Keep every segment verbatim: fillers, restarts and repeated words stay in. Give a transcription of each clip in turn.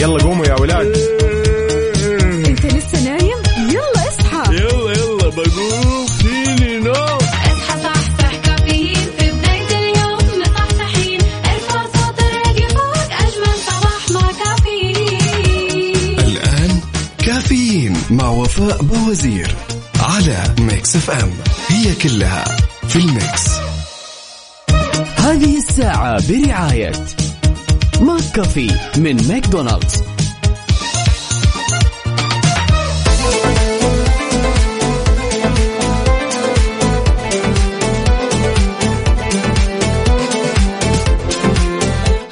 يلا قوموا يا ولاد. انت لسه نايم؟ يلا اصحى. يلا يلا بقوم فيني نوم. اصحى صحصح كافيين في بداية اليوم مصحصحين، ارفع صوت الراديو فوق أجمل صباح مع كافيين. الآن كافيين مع وفاء باوزير على ميكس اف ام، هي كلها في الميكس. هذه الساعة برعاية ماك كوفي من ماكدونالدز.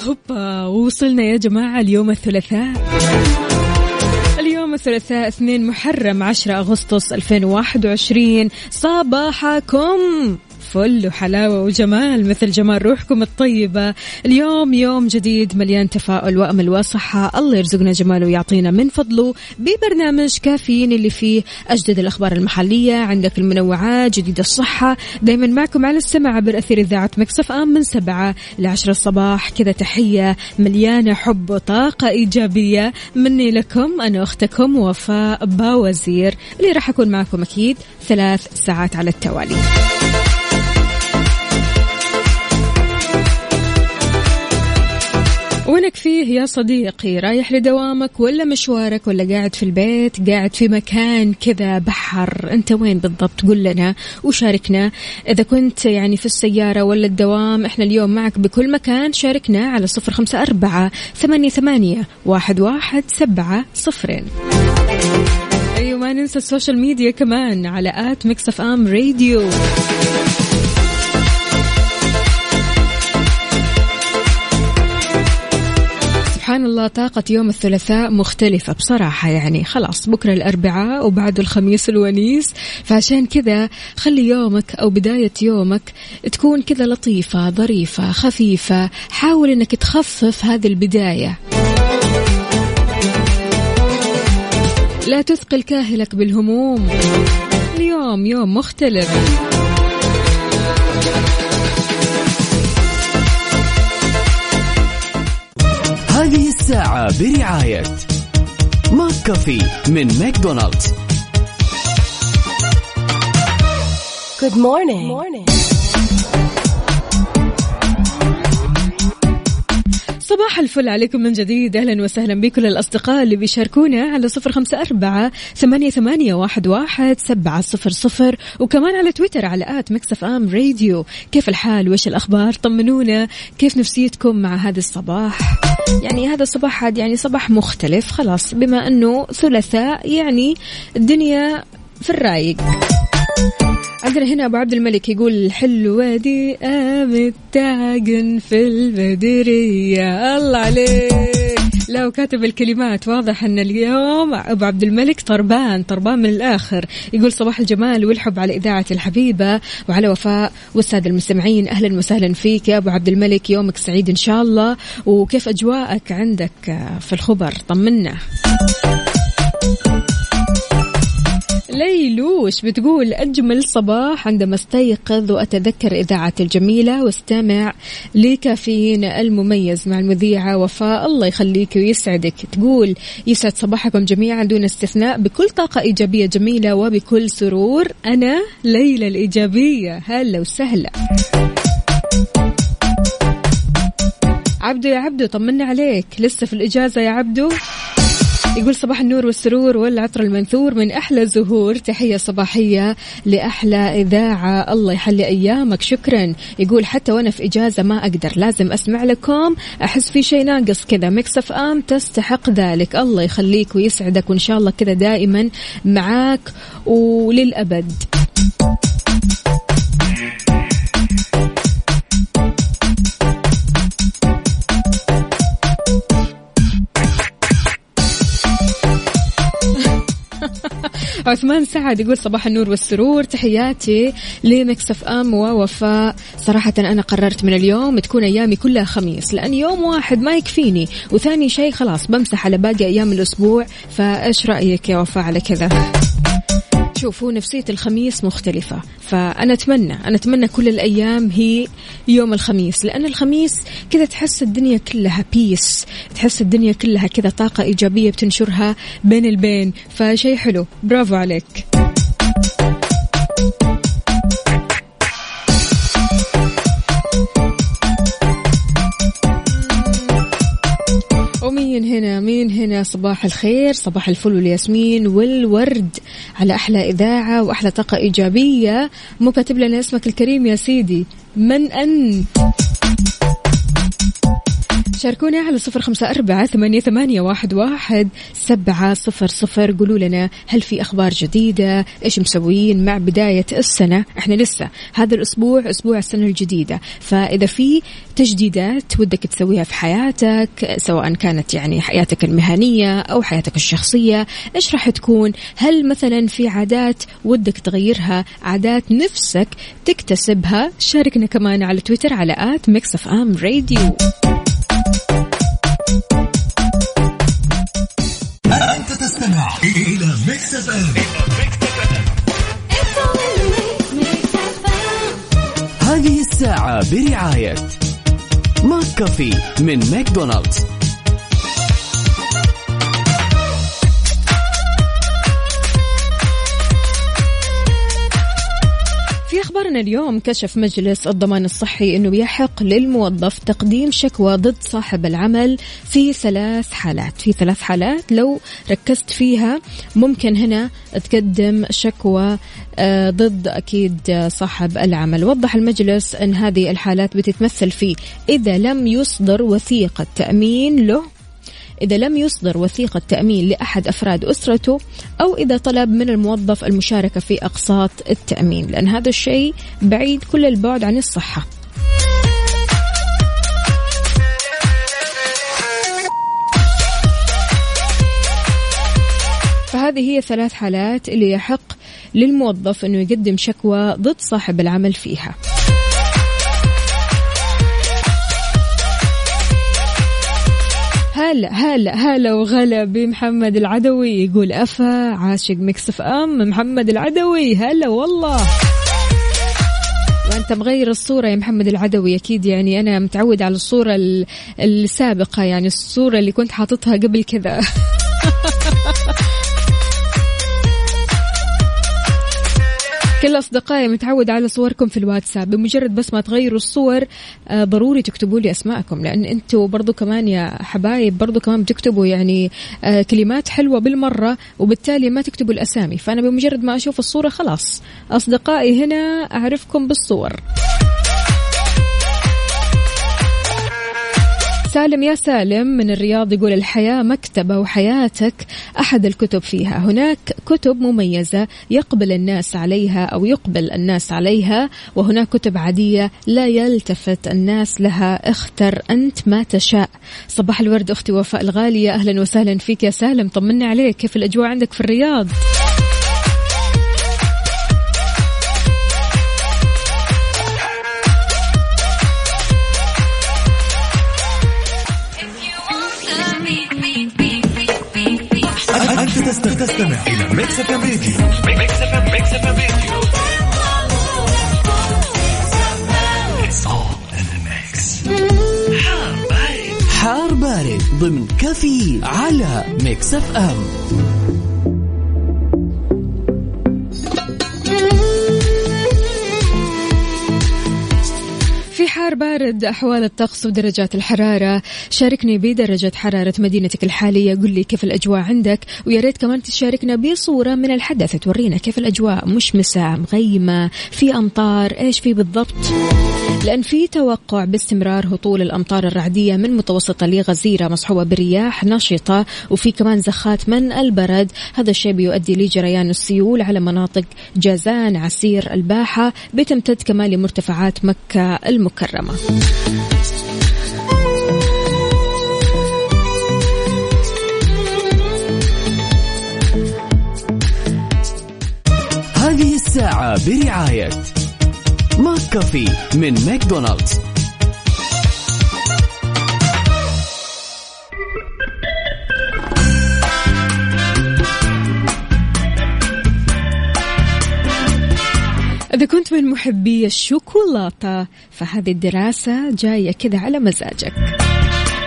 هوبا وصلنا يا جماعة. اليوم الثلاثاء اليوم الثلاثاء اثنين محرم عشرة أغسطس ألفين وواحد وعشرين. صباحكم فل وحلاوة وجمال مثل جمال روحكم الطيبة. اليوم يوم جديد مليان تفاؤل وأمل وصحة، الله يرزقنا جماله ويعطينا من فضله ببرنامج كافيين اللي فيه أجدد الأخبار المحلية، عندك المنوعات، جديد الصحة، دايما معكم على السمع عبر أثير إذاعة ميكس اف ام من سبعة لعشرة الصباح. كذا تحية مليانة حب وطاقة إيجابية مني لكم، أنا أختكم وفاء باوزير اللي راح أكون معكم أكيد ثلاث ساعات على التوالي. وينك فيه يا صديقي؟ رايح لدوامك ولا مشوارك ولا قاعد في البيت، قاعد في مكان كذا بحر؟ انت وين بالضبط؟ قل لنا وشاركنا. اذا كنت يعني في السيارة ولا الدوام، احنا اليوم معك بكل مكان. شاركنا على صفر خمسة أربعة ثمانية ثمانية واحد واحد سبعة صفرين. ايوه ما ننسى السوشيال ميديا كمان على آت ميكس اف ام راديو. سبحان الله طاقة يوم الثلاثاء مختلفة بصراحة، يعني خلاص بكرة الأربعاء وبعده الخميس الونيس، فعشان كذا خلي يومك أو بداية يومك تكون كذا لطيفة ظريفة خفيفة. حاول أنك تخفف هذه البداية، لا تثقل كاهلك بالهموم. اليوم يوم مختلف. هذه الساعة برعاية ماك كوفي من ماكدونالدز. Good morning. Good morning. صباح الفل عليكم من جديد. أهلا وسهلا بكل الأصدقاء اللي بيشاركونا على صفر خمسة أربعة ثمانية ثمانية واحد واحد سبعة صفر صفر، وكمان على تويتر على آت ميكس اف ام راديو. كيف الحال؟ وش الأخبار؟ طمنونا كيف نفسيتكم مع هذا الصباح. يعني هذا الصباح هاد يعني صباح مختلف، خلاص بما أنه ثلاثاء يعني الدنيا في الرايق. عندنا هنا أبو عبد الملك يقول حلوة دي قامت تعجن في البدرية. الله عليك، لو كاتب الكلمات واضح أن اليوم أبو عبد الملك طربان طربان من الآخر. يقول صباح الجمال والحب على إذاعة الحبيبة وعلى وفاء والسادة المستمعين. أهلا وسهلا فيك يا أبو عبد الملك، يومك سعيد إن شاء الله. وكيف أجواءك عندك في الخبر؟ طمنا. ليلوش بتقول أجمل صباح عندما استيقظ وأتذكر إذاعة الجميلة واستمع لكافيين المميز مع المذيعة وفاء، الله يخليك ويسعدك. تقول يسعد صباحكم جميعا دون استثناء بكل طاقة إيجابية جميلة وبكل سرور. أنا ليلى الإيجابية. هلا وسهلا عبدو. يا عبدو طمنا عليك، لسه في الإجازة يا عبدو. يقول صباح النور والسرور والعطر المنثور من أحلى زهور، تحية صباحية لأحلى إذاعة، الله يحلي أيامك. شكرا. يقول حتى وأنا في إجازة ما أقدر، لازم أسمع لكم، أحس في شيء ناقص كذا. ميكس اف ام تستحق ذلك، الله يخليك ويسعدك وإن شاء الله كذا دائما معاك وللأبد. عثمان سعد يقول صباح النور والسرور، تحياتي لميكس اف ام ووفاء. صراحة أنا قررت من اليوم تكون أيامي كلها خميس، لأن يوم واحد ما يكفيني، وثاني شيء خلاص بمسح على باقي أيام الأسبوع. فإيش رأيك يا وفاء على كذا؟ شوفوا نفسية الخميس مختلفة، فأنا أتمنى أنا أتمنى كل الأيام هي يوم الخميس، لأن الخميس كذا تحس الدنيا كلها بيس، تحس الدنيا كلها كذا طاقة إيجابية بتنشرها بين البين، فشي حلو. برافو عليك. ومين هنا مين هنا؟ صباح الخير، صباح الفل والياسمين والورد على أحلى إذاعة وأحلى طاقة إيجابية. مو كاتب لنا اسمك الكريم يا سيدي، من أن شاركوني على صفر خمسة أربعة ثمانية ثمانية واحد واحد سبعة صفر صفر. قولوا لنا هل في أخبار جديدة، إيش مسويين مع بداية السنة؟ إحنا لسه هذا الأسبوع أسبوع السنة الجديدة، فإذا في تجديدات ودك تسويها في حياتك، سواء كانت يعني حياتك المهنية أو حياتك الشخصية، إيش راح تكون؟ هل مثلا في عادات ودك تغيرها، عادات نفسك تكتسبها؟ شاركنا كمان على تويتر على آت ميكس اف ام راديو. أنت تستمع إلى ميكس اف ام. هذه الساعة برعاية ماك كوفي من ماكدونالدز. أخبارنا اليوم، كشف مجلس الضمان الصحي أنه يحق للموظف تقديم شكوى ضد صاحب العمل في ثلاث حالات في ثلاث حالات لو ركزت فيها ممكن هنا تقدم شكوى ضد أكيد صاحب العمل. وضح المجلس أن هذه الحالات بتتمثل في إذا لم يصدر وثيقة تأمين له، إذا لم يصدر وثيقة تأمين لأحد أفراد أسرته، أو إذا طلب من الموظف المشاركة في أقساط التأمين، لأن هذا الشيء بعيد كل البعد عن الصحة. فهذه هي ثلاث حالات اللي يحق للموظف أنه يقدم شكوى ضد صاحب العمل فيها. هلا هلا هلا وغلا بمحمد العدوي، يقول أفا عاشق ميكس اف ام محمد العدوي. هلا والله، وأنت مغير الصورة يا محمد العدوي. أكيد يعني أنا متعود على الصورة السابقة، يعني الصورة اللي كنت حاططها قبل كذا. كل أصدقائي متعود على صوركم في الواتساب، بمجرد بس ما تغيروا الصور ضروري تكتبوا لي أسماءكم، لأن أنتوا برضو كمان يا حبايب برضو كمان بتكتبوا يعني كلمات حلوة بالمرة، وبالتالي ما تكتبوا الأسامي، فأنا بمجرد ما أشوف الصورة خلاص أصدقائي هنا أعرفكم بالصور. سالم يا سالم من الرياض يقول الحياة مكتبة وحياتك أحد الكتب فيها، هناك كتب مميزة يقبل الناس عليها أو يقبل الناس عليها، وهناك كتب عادية لا يلتفت الناس لها، اختر أنت ما تشاء. صباح الورد أختي وفاء الغالية، أهلا وسهلا فيك يا سالم، طمنا عليك، كيف الأجواء عندك في الرياض؟ تستمع إلى ميكس اف ام راديو. ميكس اف ام ميكس اف ام راديو. It's all in the mix. حار بارد حار بارد ضمن كفي على ميكس اف ام. في حار بارد أحوال الطقس ودرجات الحرارة، شاركني بدرجة حرارة مدينتك الحالية، قل لي كيف الأجواء عندك، ويا ريت كمان تشاركنا بصورة من الحدث تورينا كيف الأجواء، مشمسة مغيمة في أمطار، إيش في بالضبط؟ لأن في توقع باستمرار هطول الأمطار الرعدية من متوسطة لغزيرة مصحوبة برياح نشطة، وفي كمان زخات من البرد، هذا الشيء بيؤدي لجريان السيول على مناطق جازان، عسير، الباحة، بتمتد كمان لمرتفعات مكة المكرمة. هذه الساعة برعاية ماك كوفي من ماكدونالدز. إذا كنت من محبي الشوكولاتة فهذه الدراسة جاية كذا على مزاجك.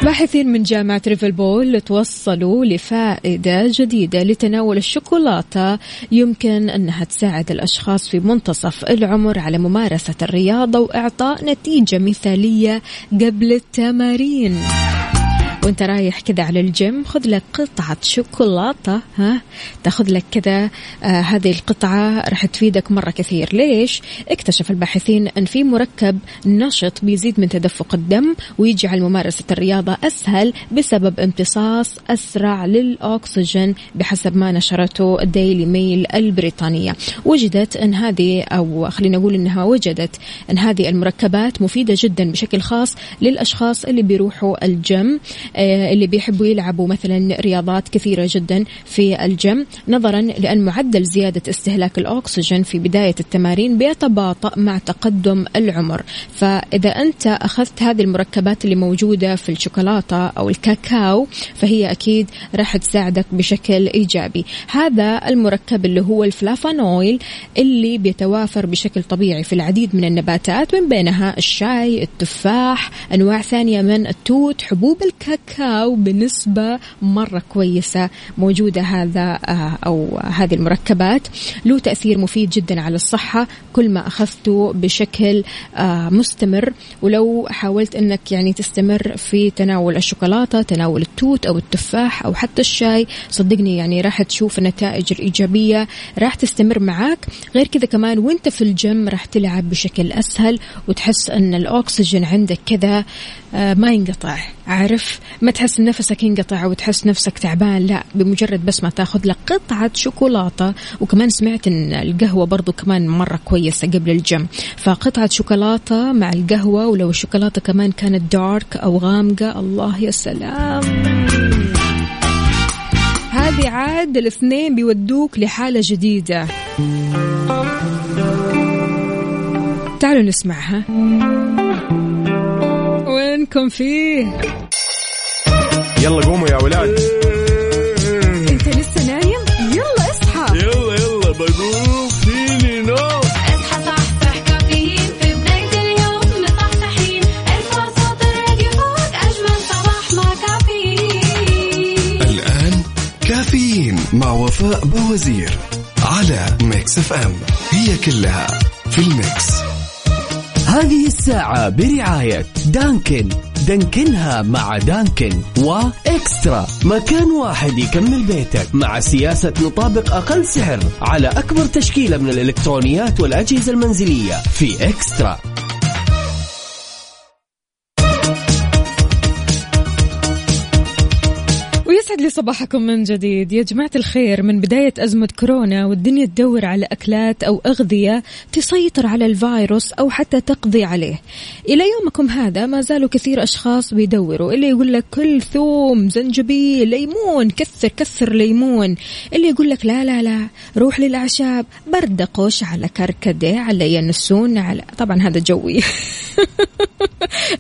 باحثين من جامعة ريفربول توصلوا لفائدة جديدة لتناول الشوكولاتة يمكن أنها تساعد الأشخاص في منتصف العمر على ممارسة الرياضة وإعطاء نتيجة مثالية قبل التمارين. وانت رايح كذا على الجيم خذ لك قطعة شوكولاتة، ها تاخذ لك كذا آه هذه القطعة راح تفيدك مرة كثير. ليش؟ اكتشف الباحثين أن في مركب نشط بيزيد من تدفق الدم ويجعل ممارسة الرياضة أسهل بسبب امتصاص أسرع للأكسجين بحسب ما نشرته ديلي ميل البريطانية. وجدت أن هذه أو خلينا نقول أنها وجدت أن هذه المركبات مفيدة جدا بشكل خاص للأشخاص اللي بيروحوا الجيم، اللي بيحبوا يلعبوا مثلا رياضات كثيرة جدا في الجيم، نظرا لأن معدل زيادة استهلاك الأكسجين في بداية التمارين بيتباطأ مع تقدم العمر. فإذا أنت أخذت هذه المركبات اللي موجودة في الشوكولاتة أو الكاكاو فهي أكيد راح تساعدك بشكل إيجابي. هذا المركب اللي هو الفلافانويل اللي بيتوافر بشكل طبيعي في العديد من النباتات من بينها الشاي، التفاح، أنواع ثانية من التوت، حبوب الكاكاو كاكاو بنسبة مرة كويسة موجودة. هذا أو هذه المركبات له تأثير مفيد جدا على الصحة كل ما أخذته بشكل مستمر. ولو حاولت أنك يعني تستمر في تناول الشوكولاتة، تناول التوت أو التفاح أو حتى الشاي، صدقني يعني راح تشوف النتائج الإيجابية راح تستمر معك. غير كذا كمان وانت في الجيم راح تلعب بشكل أسهل وتحس أن الأكسجين عندك كذا ما ينقطع، عارف؟ ما تحس نفسك ينقطع وتحس نفسك تعبان، لا، بمجرد بس ما تاخذ لك قطعة شوكولاتة. وكمان سمعت ان القهوة برضو كمان مرة كويسة قبل الجيم، فقطعة شوكولاتة مع القهوة، ولو الشوكولاتة كمان كانت دارك او غامقة، الله يا سلام. هذه عاد الاثنين بيودوك لحالة جديدة، تعالوا نسمعها. وينكم فيه؟ يلا قوموا يا ولاد. انت لسه نايم؟ يلا اصحى، يلا يلا بقوم فيني نو. اصحى صحصح كافيين في بداية اليوم مصحصحين، ارفع صوت الراديو فوق أجمل صباح مع كافيين. الآن كافيين مع وفاء باوزير على ميكس اف ام، هي كلها في الميكس. هذه الساعة برعاية دانكن، دانكنها مع دانكن، وإكسترا، مكان واحد يكمل بيتك، مع سياسة نطابق أقل سعر على أكبر تشكيلة من الإلكترونيات والأجهزة المنزلية في إكسترا. يسعد لي صباحكم من جديد يا جماعة الخير. من بداية أزمة كورونا والدنيا تدور على أكلات أو أغذية تسيطر على الفيروس أو حتى تقضي عليه، إلى يومكم هذا ما زالوا كثير أشخاص بيدوروا. اللي يقول لك كل ثوم، زنجبيل، ليمون، كثر كثر ليمون. اللي يقول لك لا لا لا روح للأعشاب، بردقوش على كركديه على ينسون على، طبعا هذا جوي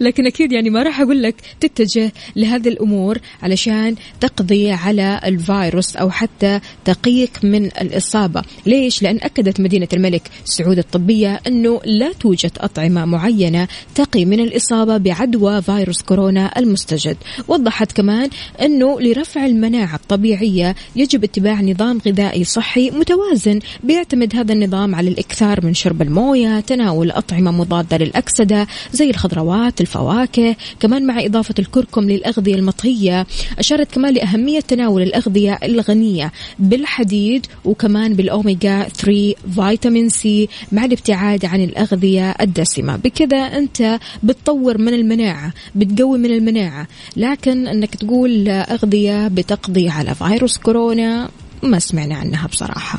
لكن أكيد يعني ما راح أقول لك تتجه لهذه الأمور علشان تقضي على الفيروس أو حتى تقيك من الإصابة. ليش؟ لأن أكدت مدينة الملك سعود الطبية أنه لا توجد أطعمة معينة تقي من الإصابة بعدوى فيروس كورونا المستجد. وضحت كمان أنه لرفع المناعة الطبيعية يجب اتباع نظام غذائي صحي متوازن، بيعتمد هذا النظام على الإكثار من شرب الموية، تناول أطعمة مضادة للأكسدة زي الخضروات، الفواكه، كمان مع إضافة الكركم للأغذية المطهية. أشارت كمان لأهمية تناول الأغذية الغنية بالحديد وكمان بالأوميغا ثلاثة، فيتامين سي، مع الابتعاد عن الأغذية الدسمة. بكذا أنت بتطور من المناعة، بتقوي من المناعة. لكن أنك تقول أغذية بتقضي على فيروس كورونا ما سمعنا عنها بصراحة.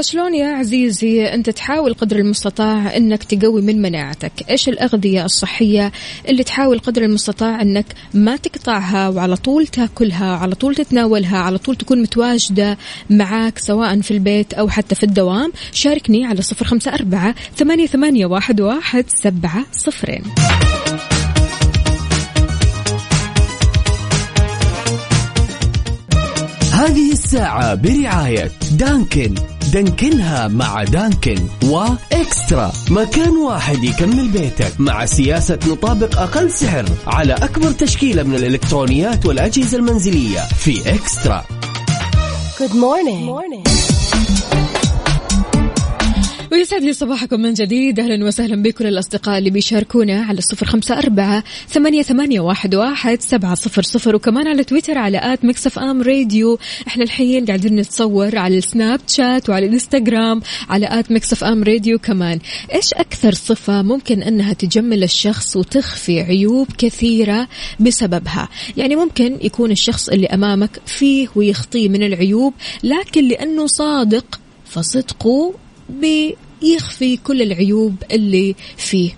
شلون يا عزيزي أنت تحاول قدر المستطاع أنك تقوي من مناعتك؟ إيش الأغذية الصحية اللي تحاول قدر المستطاع أنك ما تقطعها وعلى طول تأكلها، على طول تتناولها، على طول تكون متواجدة معاك سواء في البيت أو حتى في الدوام؟ شاركني على صفر خمسة أربعة ثمانية ثمانية واحد واحد سبعة صفرين. هذه الساعة برعاية دانكن، دانكنها مع دانكن، وإكسترا، مكان واحد يكمل بيتك، مع سياسة نطابق أقل سعر على أكبر تشكيلة من الإلكترونيات والأجهزة المنزلية في إكسترا. Good morning. Good morning. ويسعد لي صباحكم من جديد. أهلا وسهلا بكل الأصدقاء اللي بيشاركونا على صفر خمسة أربعة ثمانية ثمانية واحد واحد سبعة صفر صفر، وكمان على تويتر على آت ميكس اف ام راديو. إحنا الحين قاعدين نتصور على السناب شات وعلى الانستغرام على آت ميكس اف ام راديو. كمان إيش أكثر صفة ممكن أنها تجمل الشخص وتخفي عيوب كثيرة بسببها؟ يعني ممكن يكون الشخص اللي أمامك فيه ويخطيه من العيوب، لكن لأنه صادق فصدقه بيخفي كل العيوب اللي فيه.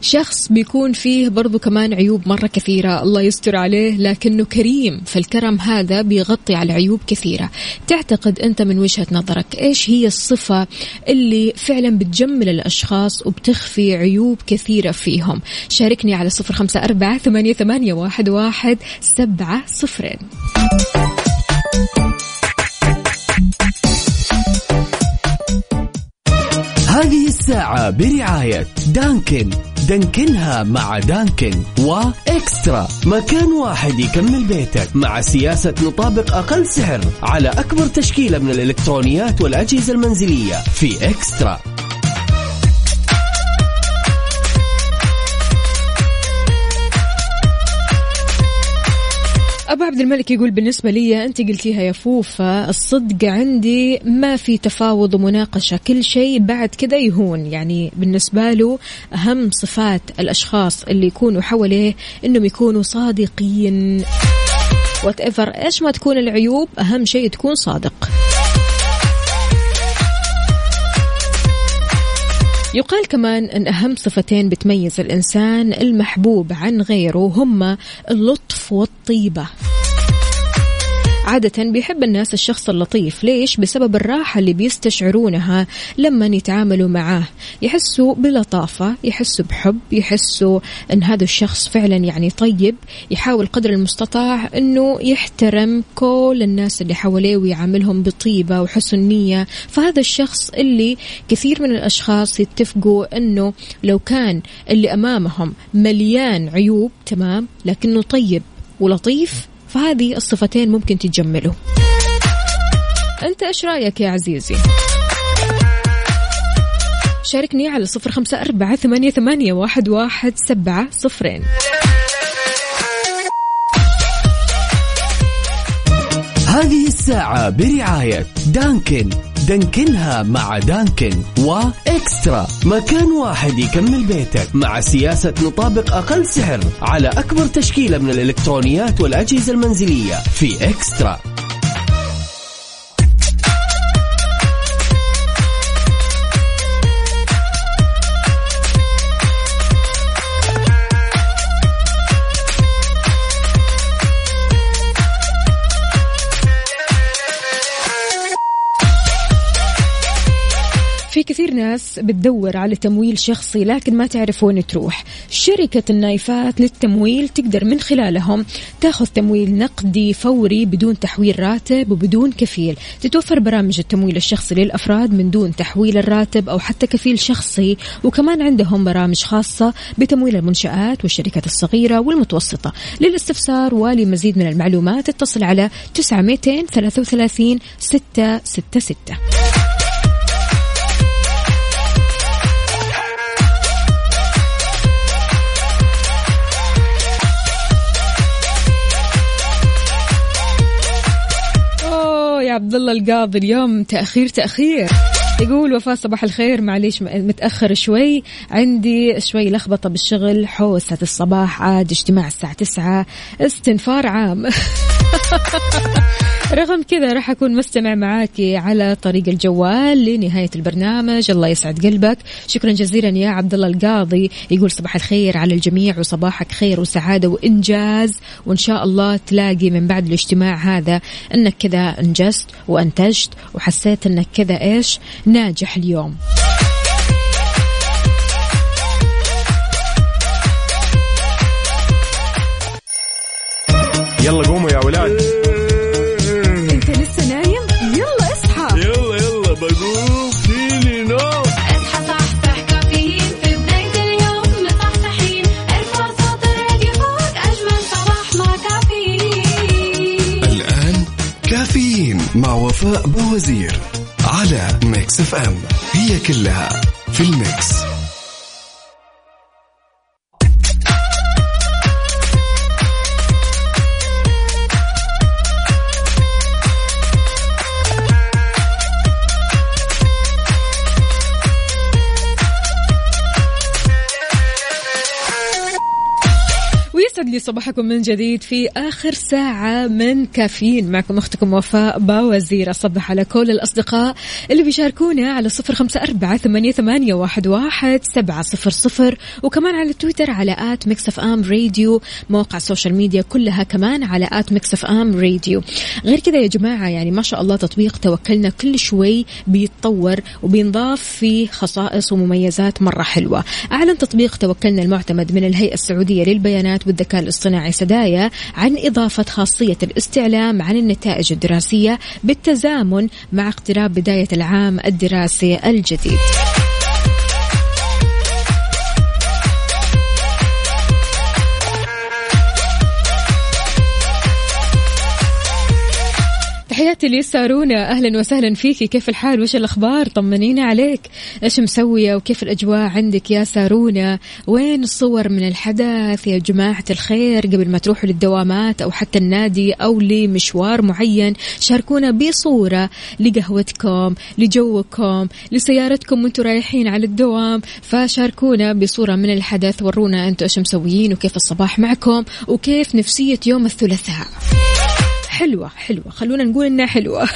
شخص بيكون فيه برضو كمان عيوب مرة كثيرة الله يستر عليه، لكنه كريم، فالكرم هذا بيغطي على عيوب كثيرة. تعتقد أنت من وجهة نظرك إيش هي الصفة اللي فعلا بتجمل الأشخاص وبتخفي عيوب كثيرة فيهم؟ شاركني على صفر خمسة أربعة ثمانية ثمانية واحد واحد سبعة صفرين. هذه الساعة برعاية دانكن، دانكنها مع دانكن، وإكسترا، مكان واحد يكمل بيتك، مع سياسة نطابق أقل سعر على أكبر تشكيلة من الإلكترونيات والأجهزة المنزلية في إكسترا. أبو عبد الملك يقول بالنسبة لي أنت قلتيها يا فوفا، الصدق عندي ما في تفاوض ومناقشة، كل شيء بعد كده يهون. يعني بالنسبة له أهم صفات الأشخاص اللي يكونوا حواليه إنهم يكونوا صادقين. whatever إيش ما تكون العيوب، أهم شيء تكون صادق. يقال كمان أن أهم صفتين بتميز الإنسان المحبوب عن غيره هما اللطف والطيبة. عادة بيحب الناس الشخص اللطيف. ليش؟ بسبب الراحة اللي بيستشعرونها لما يتعاملوا معاه، يحسوا بلطافة، يحسوا بحب، يحسوا أن هذا الشخص فعلا يعني طيب، يحاول قدر المستطاع أنه يحترم كل الناس اللي حواليه ويعاملهم بطيبة وحسن نية. فهذا الشخص اللي كثير من الأشخاص يتفقوا أنه لو كان اللي أمامهم مليان عيوب، تمام، لكنه طيب ولطيف، فهذه الصفتين ممكن تتجمله. أنت إيش رأيك يا عزيزي؟ شاركني على صفر خمسة أربعة ثمانية ثمانية واحد واحد سبعة صفرين. هذه الساعة برعاية دانكن، دانكنها مع دانكن، وإكسترا، مكان واحد يكمل بيتك، مع سياسة نطابق أقل سعر على أكبر تشكيلة من الإلكترونيات والأجهزة المنزلية في إكسترا. في كثير ناس بتدور على تمويل شخصي لكن ما تعرف وين تروح. شركة النايفات للتمويل تقدر من خلالهم تاخذ تمويل نقدي فوري بدون تحويل راتب وبدون كفيل. تتوفر برامج التمويل الشخصي للأفراد من دون تحويل الراتب أو حتى كفيل شخصي، وكمان عندهم برامج خاصة بتمويل المنشآت والشركات الصغيرة والمتوسطة. للاستفسار ولمزيد من المعلومات اتصل على تسعة مئتين ثلاثة وثلاثين ستة ستة ستة. عبد الله القاضي اليوم تأخير تأخير. يقول وفاء صباح الخير، معليش متأخر شوي، عندي شوي لخبطة بالشغل، حوسة الصباح، عاد اجتماع الساعة تسعة، استنفار عام. رغم كذا راح أكون مستمع معاكي على طريق الجوال لنهاية البرنامج. الله يسعد قلبك، شكرا جزيلا يا عبد الله القاضي. يقول صباح الخير على الجميع، وصباحك خير وسعادة وإنجاز، وإن شاء الله تلاقي من بعد الاجتماع هذا أنك كذا أنجزت وأنتجت وحسيت أنك كذا إيش ناجح اليوم. يلا قوموا يا ولاد. وفاء باوزير على ميكس اف ام، هي كلها في الميكس. يسعد لي صباحكم من جديد في آخر ساعة من كافيين، معكم أختكم وفاء باوزير. أصبح على كل الأصدقاء اللي بيشاركونا على صفر خمسة أربعة ثمانية ثمانية واحد واحد سبعة صفر صفر، وكمان على تويتر على آت ميكس اف ام راديو، مواقع السوشيال ميديا كلها كمان على آت ميكس اف ام راديو. غير كذا يا جماعة، يعني ما شاء الله تطبيق توكلنا كل شوي بيتطور وبينضاف فيه خصائص ومميزات مرة حلوة. أعلن تطبيق توكلنا المعتمد من الهيئة السعودية للبيانات والذكاء الاصطناعي سدايا عن إضافة خاصية الاستعلام عن النتائج الدراسية بالتزامن مع اقتراب بداية العام الدراسي الجديد. تحياتي لسارونا، أهلا وسهلا فيكي، كيف الحال وش الأخبار؟ طمنينا عليك، إيش مسوية وكيف الأجواء عندك يا سارونا؟ وين الصور من الحدث يا جماعة الخير قبل ما تروحوا للدوامات أو حتى النادي أو لمشوار معين؟ شاركونا بصورة لقهوتكم، لجوكم، لسيارتكم وانتوا رايحين على الدوام، فشاركونا بصورة من الحدث، ورونا انتوا إيش مسويين وكيف الصباح معكم وكيف نفسية يوم الثلاثاء. حلوة حلوة، خلونا نقول إنها حلوة.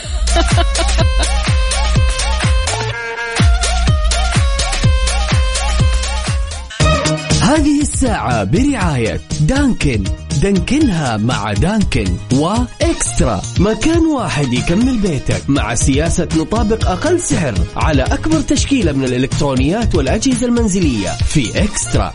هذه الساعة برعاية دانكن، دانكنها مع دانكن، وإكسترا، مكان واحد يكمل بيتك، مع سياسة نطابق أقل سعر على أكبر تشكيلة من الإلكترونيات والأجهزة المنزلية في إكسترا.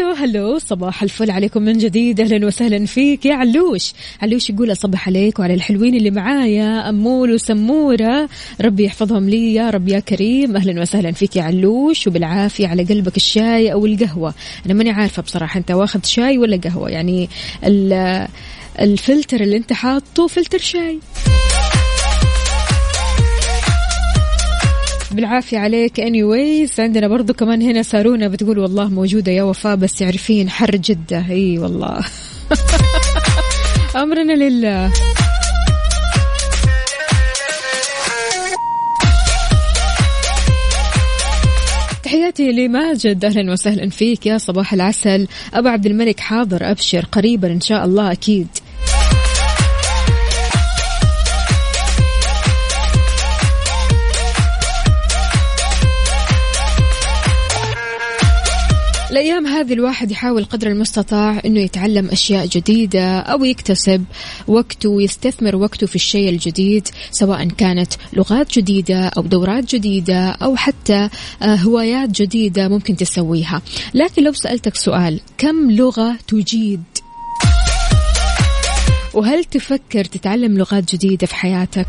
هلو هلو، صباح الفل عليكم من جديد، أهلا وسهلا فيك يا علوش. علوش يقول أصبح عليك وعلى الحلوين اللي معايا، أمول وسمورة، ربي يحفظهم لي يا رب يا كريم. أهلا وسهلا فيك يا علوش، وبالعافية على قلبك الشاي أو القهوة، أنا ماني عارفة بصراحة أنت واخد شاي ولا قهوة، يعني الفلتر اللي أنت حاطه فلتر شاي. بالعافية عليك. anyways عندنا برضو كمان هنا سارونا بتقول والله موجودة يا وفاء، بس يعرفين حر جدة. اي والله. أمرنا لله. تحياتي لماجد، أهلا وسهلا فيك يا صباح العسل. أبو عبد الملك حاضر، أبشر قريبا إن شاء الله أكيد. الأيام هذه الواحد يحاول قدر المستطاع أنه يتعلم أشياء جديدة أو يكتسب وقته ويستثمر وقته في الشيء الجديد، سواء كانت لغات جديدة أو دورات جديدة أو حتى هوايات جديدة ممكن تسويها. لكن لو سألتك سؤال، كم لغة تجيد؟ وهل تفكر تتعلم لغات جديدة في حياتك؟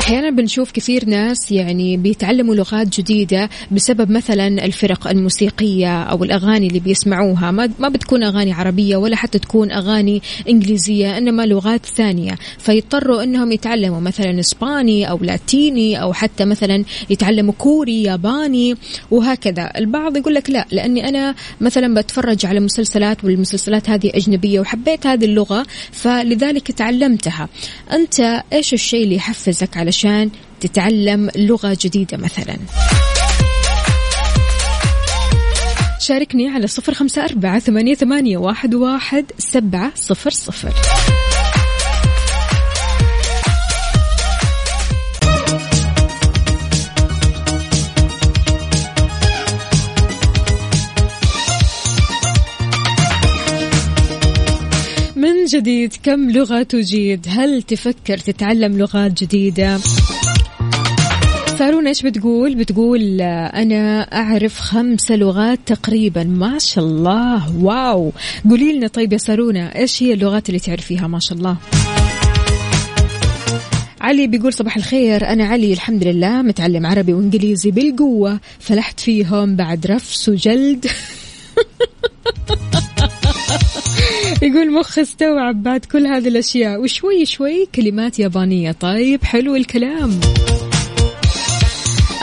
أحيانا بنشوف كثير ناس يعني بيتعلموا لغات جديدة بسبب مثلا الفرق الموسيقية أو الأغاني اللي بيسمعوها، ما بتكون أغاني عربية ولا حتى تكون أغاني إنجليزية، إنما لغات ثانية، فيضطروا إنهم يتعلموا مثلا إسباني أو لاتيني أو حتى مثلا يتعلموا كوري، ياباني، وهكذا. البعض يقول لك لا، لأني أنا مثلا بتفرج على مسلسلات والمسلسلات هذه أجنبية وحبيت هذه اللغة فلذلك تعلمتها. أنت إيش الشيء اللي يحفزك على عشان تتعلم لغة جديدة مثلا؟ شاركني على صفر خمسة أربعة ثمانية ثمانية واحد واحد سبعة صفر صفر. من جديد، كم لغة تجيد؟ هل تفكر تتعلم لغات جديدة؟ سارونا إيش بتقول؟ بتقول أنا أعرف خمسة لغات تقريبا. ما شاء الله، واو. قولي لنا طيب يا سارونا، إيش هي اللغات اللي تعرفيها ما شاء الله؟ علي بيقول صباح الخير، أنا علي الحمد لله متعلم عربي وإنجليزي بالقوة، فلحت فيهم بعد رفس وجلد. يقول مخ استوعب بعد كل هذه الأشياء وشوي شوي كلمات يابانية. طيب حلو الكلام.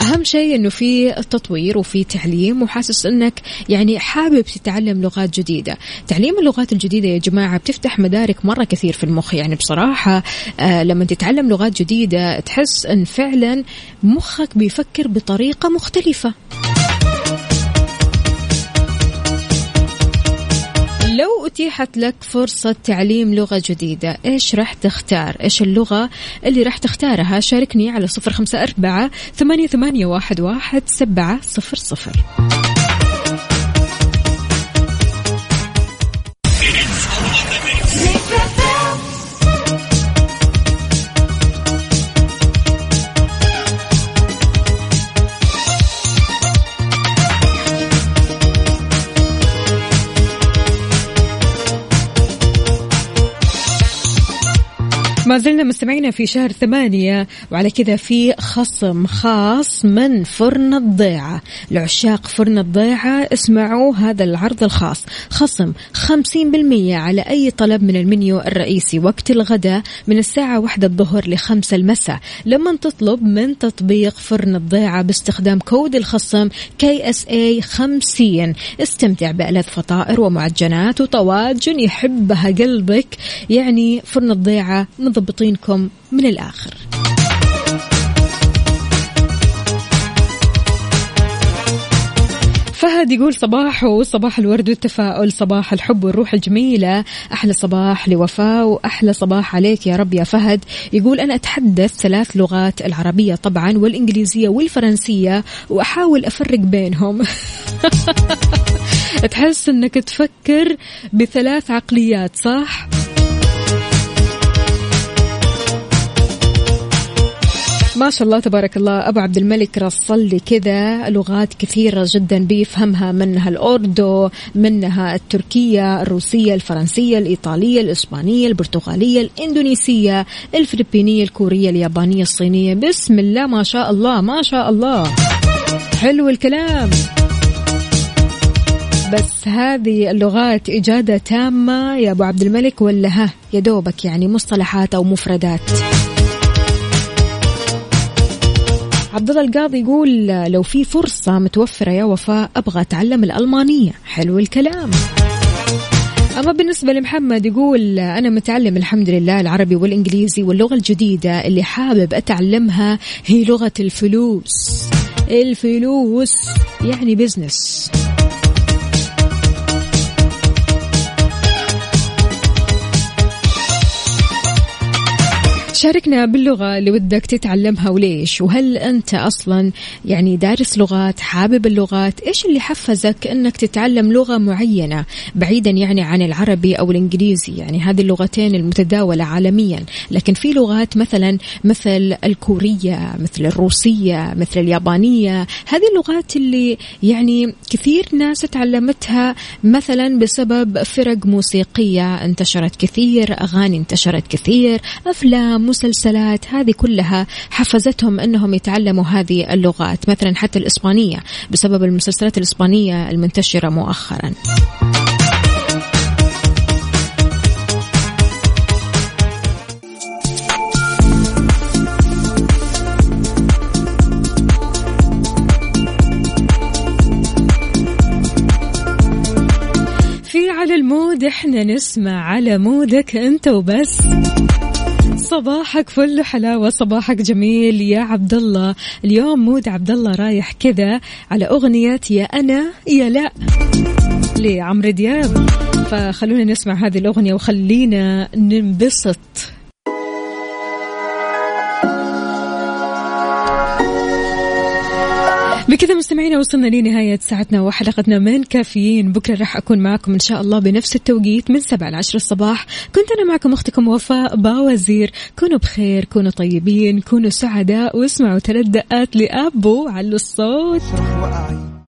أهم شيء أنه في تطوير وفي تعليم، وحاسس أنك يعني حابب تتعلم لغات جديدة. تعليم اللغات الجديدة يا جماعة بتفتح مدارك مرة كثير في المخ، يعني بصراحة آه لما تتعلم لغات جديدة تحس أن فعلا مخك بيفكر بطريقة مختلفة. لو أتيحت لك فرصة تعليم لغة جديدة، إيش راح تختار؟ إيش اللغة اللي راح تختارها؟ شاركني على صفر خمسة أربعة ثمانية ثمانية واحد واحد سبعة صفر صفر. ما زلنا مستمعينا في شهر ثمانية، وعلى كذا في خصم خاص من فرن الضيعة. لعشاق فرن الضيعة اسمعوا هذا العرض الخاص، خصم خمسين بالمئة على أي طلب من المنيو الرئيسي وقت الغداء من الساعة واحدة الظهر لخمسة المساء لما تطلب من تطبيق فرن الضيعة باستخدام كود الخصم كي إس إيه خمسين. استمتع بألذ فطائر ومعجنات وطواجن يحبها قلبك. يعني فرن الضيعة ضبطينكم من الآخر. فهد يقول صباحه صباح الورد والتفاؤل، صباح الحب والروح الجميلة، أحلى صباح لوفاء وأحلى صباح عليك يا رب يا فهد. يقول أنا أتحدث ثلاث لغات، العربية طبعا والإنجليزية والفرنسية، وأحاول أفرق بينهم. تحس أنك تفكر بثلاث عقليات صح؟ ما شاء الله تبارك الله. أبو عبد الملك رصل لي كذا لغات كثيرة جدا بيفهمها، منها الأردو، منها التركية، الروسية، الفرنسية، الإيطالية، الإسبانية، البرتغالية، الإندونيسية، الفلبينية، الكورية، اليابانية، الصينية. بسم الله ما شاء الله ما شاء الله، حلو الكلام. بس هذه اللغات إجادة تامة يا أبو عبد الملك ولا ها يدوبك يعني مصطلحات أو مفردات؟ عبد الله القاضي يقول لو في فرصة متوفرة يا وفاء أبغى أتعلم الألمانية. حلو الكلام. أما بالنسبة لمحمد يقول أنا متعلم الحمد لله العربي والإنجليزي، واللغة الجديدة اللي حابب أتعلمها هي لغة الفلوس. الفلوس يعني بيزنس. شاركنا باللغة اللي ودك تتعلمها وليش، وهل أنت أصلا يعني دارس لغات، حابب اللغات، إيش اللي حفزك أنك تتعلم لغة معينة بعيدا يعني عن العربي أو الإنجليزي؟ يعني هذه اللغتين المتداولة عالميا، لكن في لغات مثلا مثل الكورية، مثل الروسية، مثل اليابانية، هذه اللغات اللي يعني كثير ناس تعلمتها مثلا بسبب فرق موسيقية انتشرت كثير، أغاني انتشرت كثير، أفلام، مسلسلات، هذه كلها حفزتهم أنهم يتعلموا هذه اللغات. مثلا حتى الإسبانية بسبب المسلسلات الإسبانية المنتشرة مؤخرا. في على المود، احنا نسمع على مودك انت وبس. صباحك فل حلاوة، صباحك جميل يا عبد الله. اليوم مود عبد الله رايح كذا على أغنية يا أنا يا لا لعمرو دياب، فخلونا نسمع هذه الأغنية وخلينا ننبسط. بكذا مستمعينا وصلنا لنهاية ساعتنا وحلقتنا من كافيين. بكرة راح أكون معكم إن شاء الله بنفس التوقيت من سبعة لعشرة الصباح. كنت أنا معكم أختكم وفاء باوزير. كونوا بخير، كونوا طيبين، كونوا سعداء، واسمعوا ثلاث دقات لأبو على الصوت.